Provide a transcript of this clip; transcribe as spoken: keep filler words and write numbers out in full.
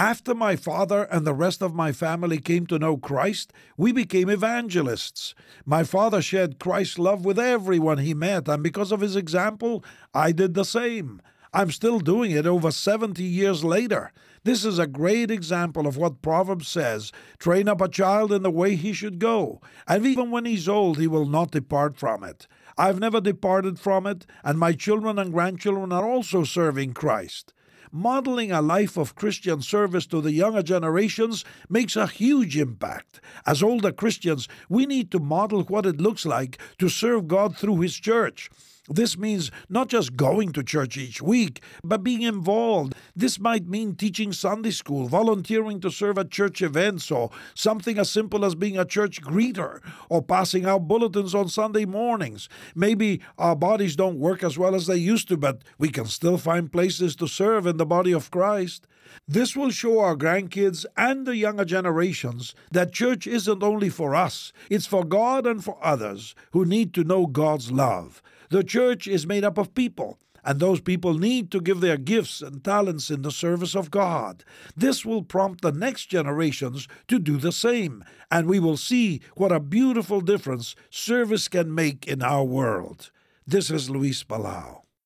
After my father and the rest of my family came to know Christ, we became evangelists. My father shared Christ's love with everyone he met, and because of his example, I did the same. I'm still doing it over seventy years later. This is a great example of what Proverbs says, train up a child in the way he should go, and even when he's old, he will not depart from it. I've never departed from it, and my children and grandchildren are also serving Christ. Modeling a life of Christian service to the younger generations makes a huge impact. As older Christians, we need to model what it looks like to serve God through His church. This means not just going to church each week, but being involved. This might mean teaching Sunday school, volunteering to serve at church events, or something as simple as being a church greeter, or passing out bulletins on Sunday mornings. Maybe our bodies don't work as well as they used to, but we can still find places to serve in the body of Christ. This will show our grandkids and the younger generations that church isn't only for us, it's for God and for others who need to know God's love. The church is made up of people, and those people need to give their gifts and talents in the service of God. This will prompt the next generations to do the same, and we will see what a beautiful difference service can make in our world. This is Luis Palau.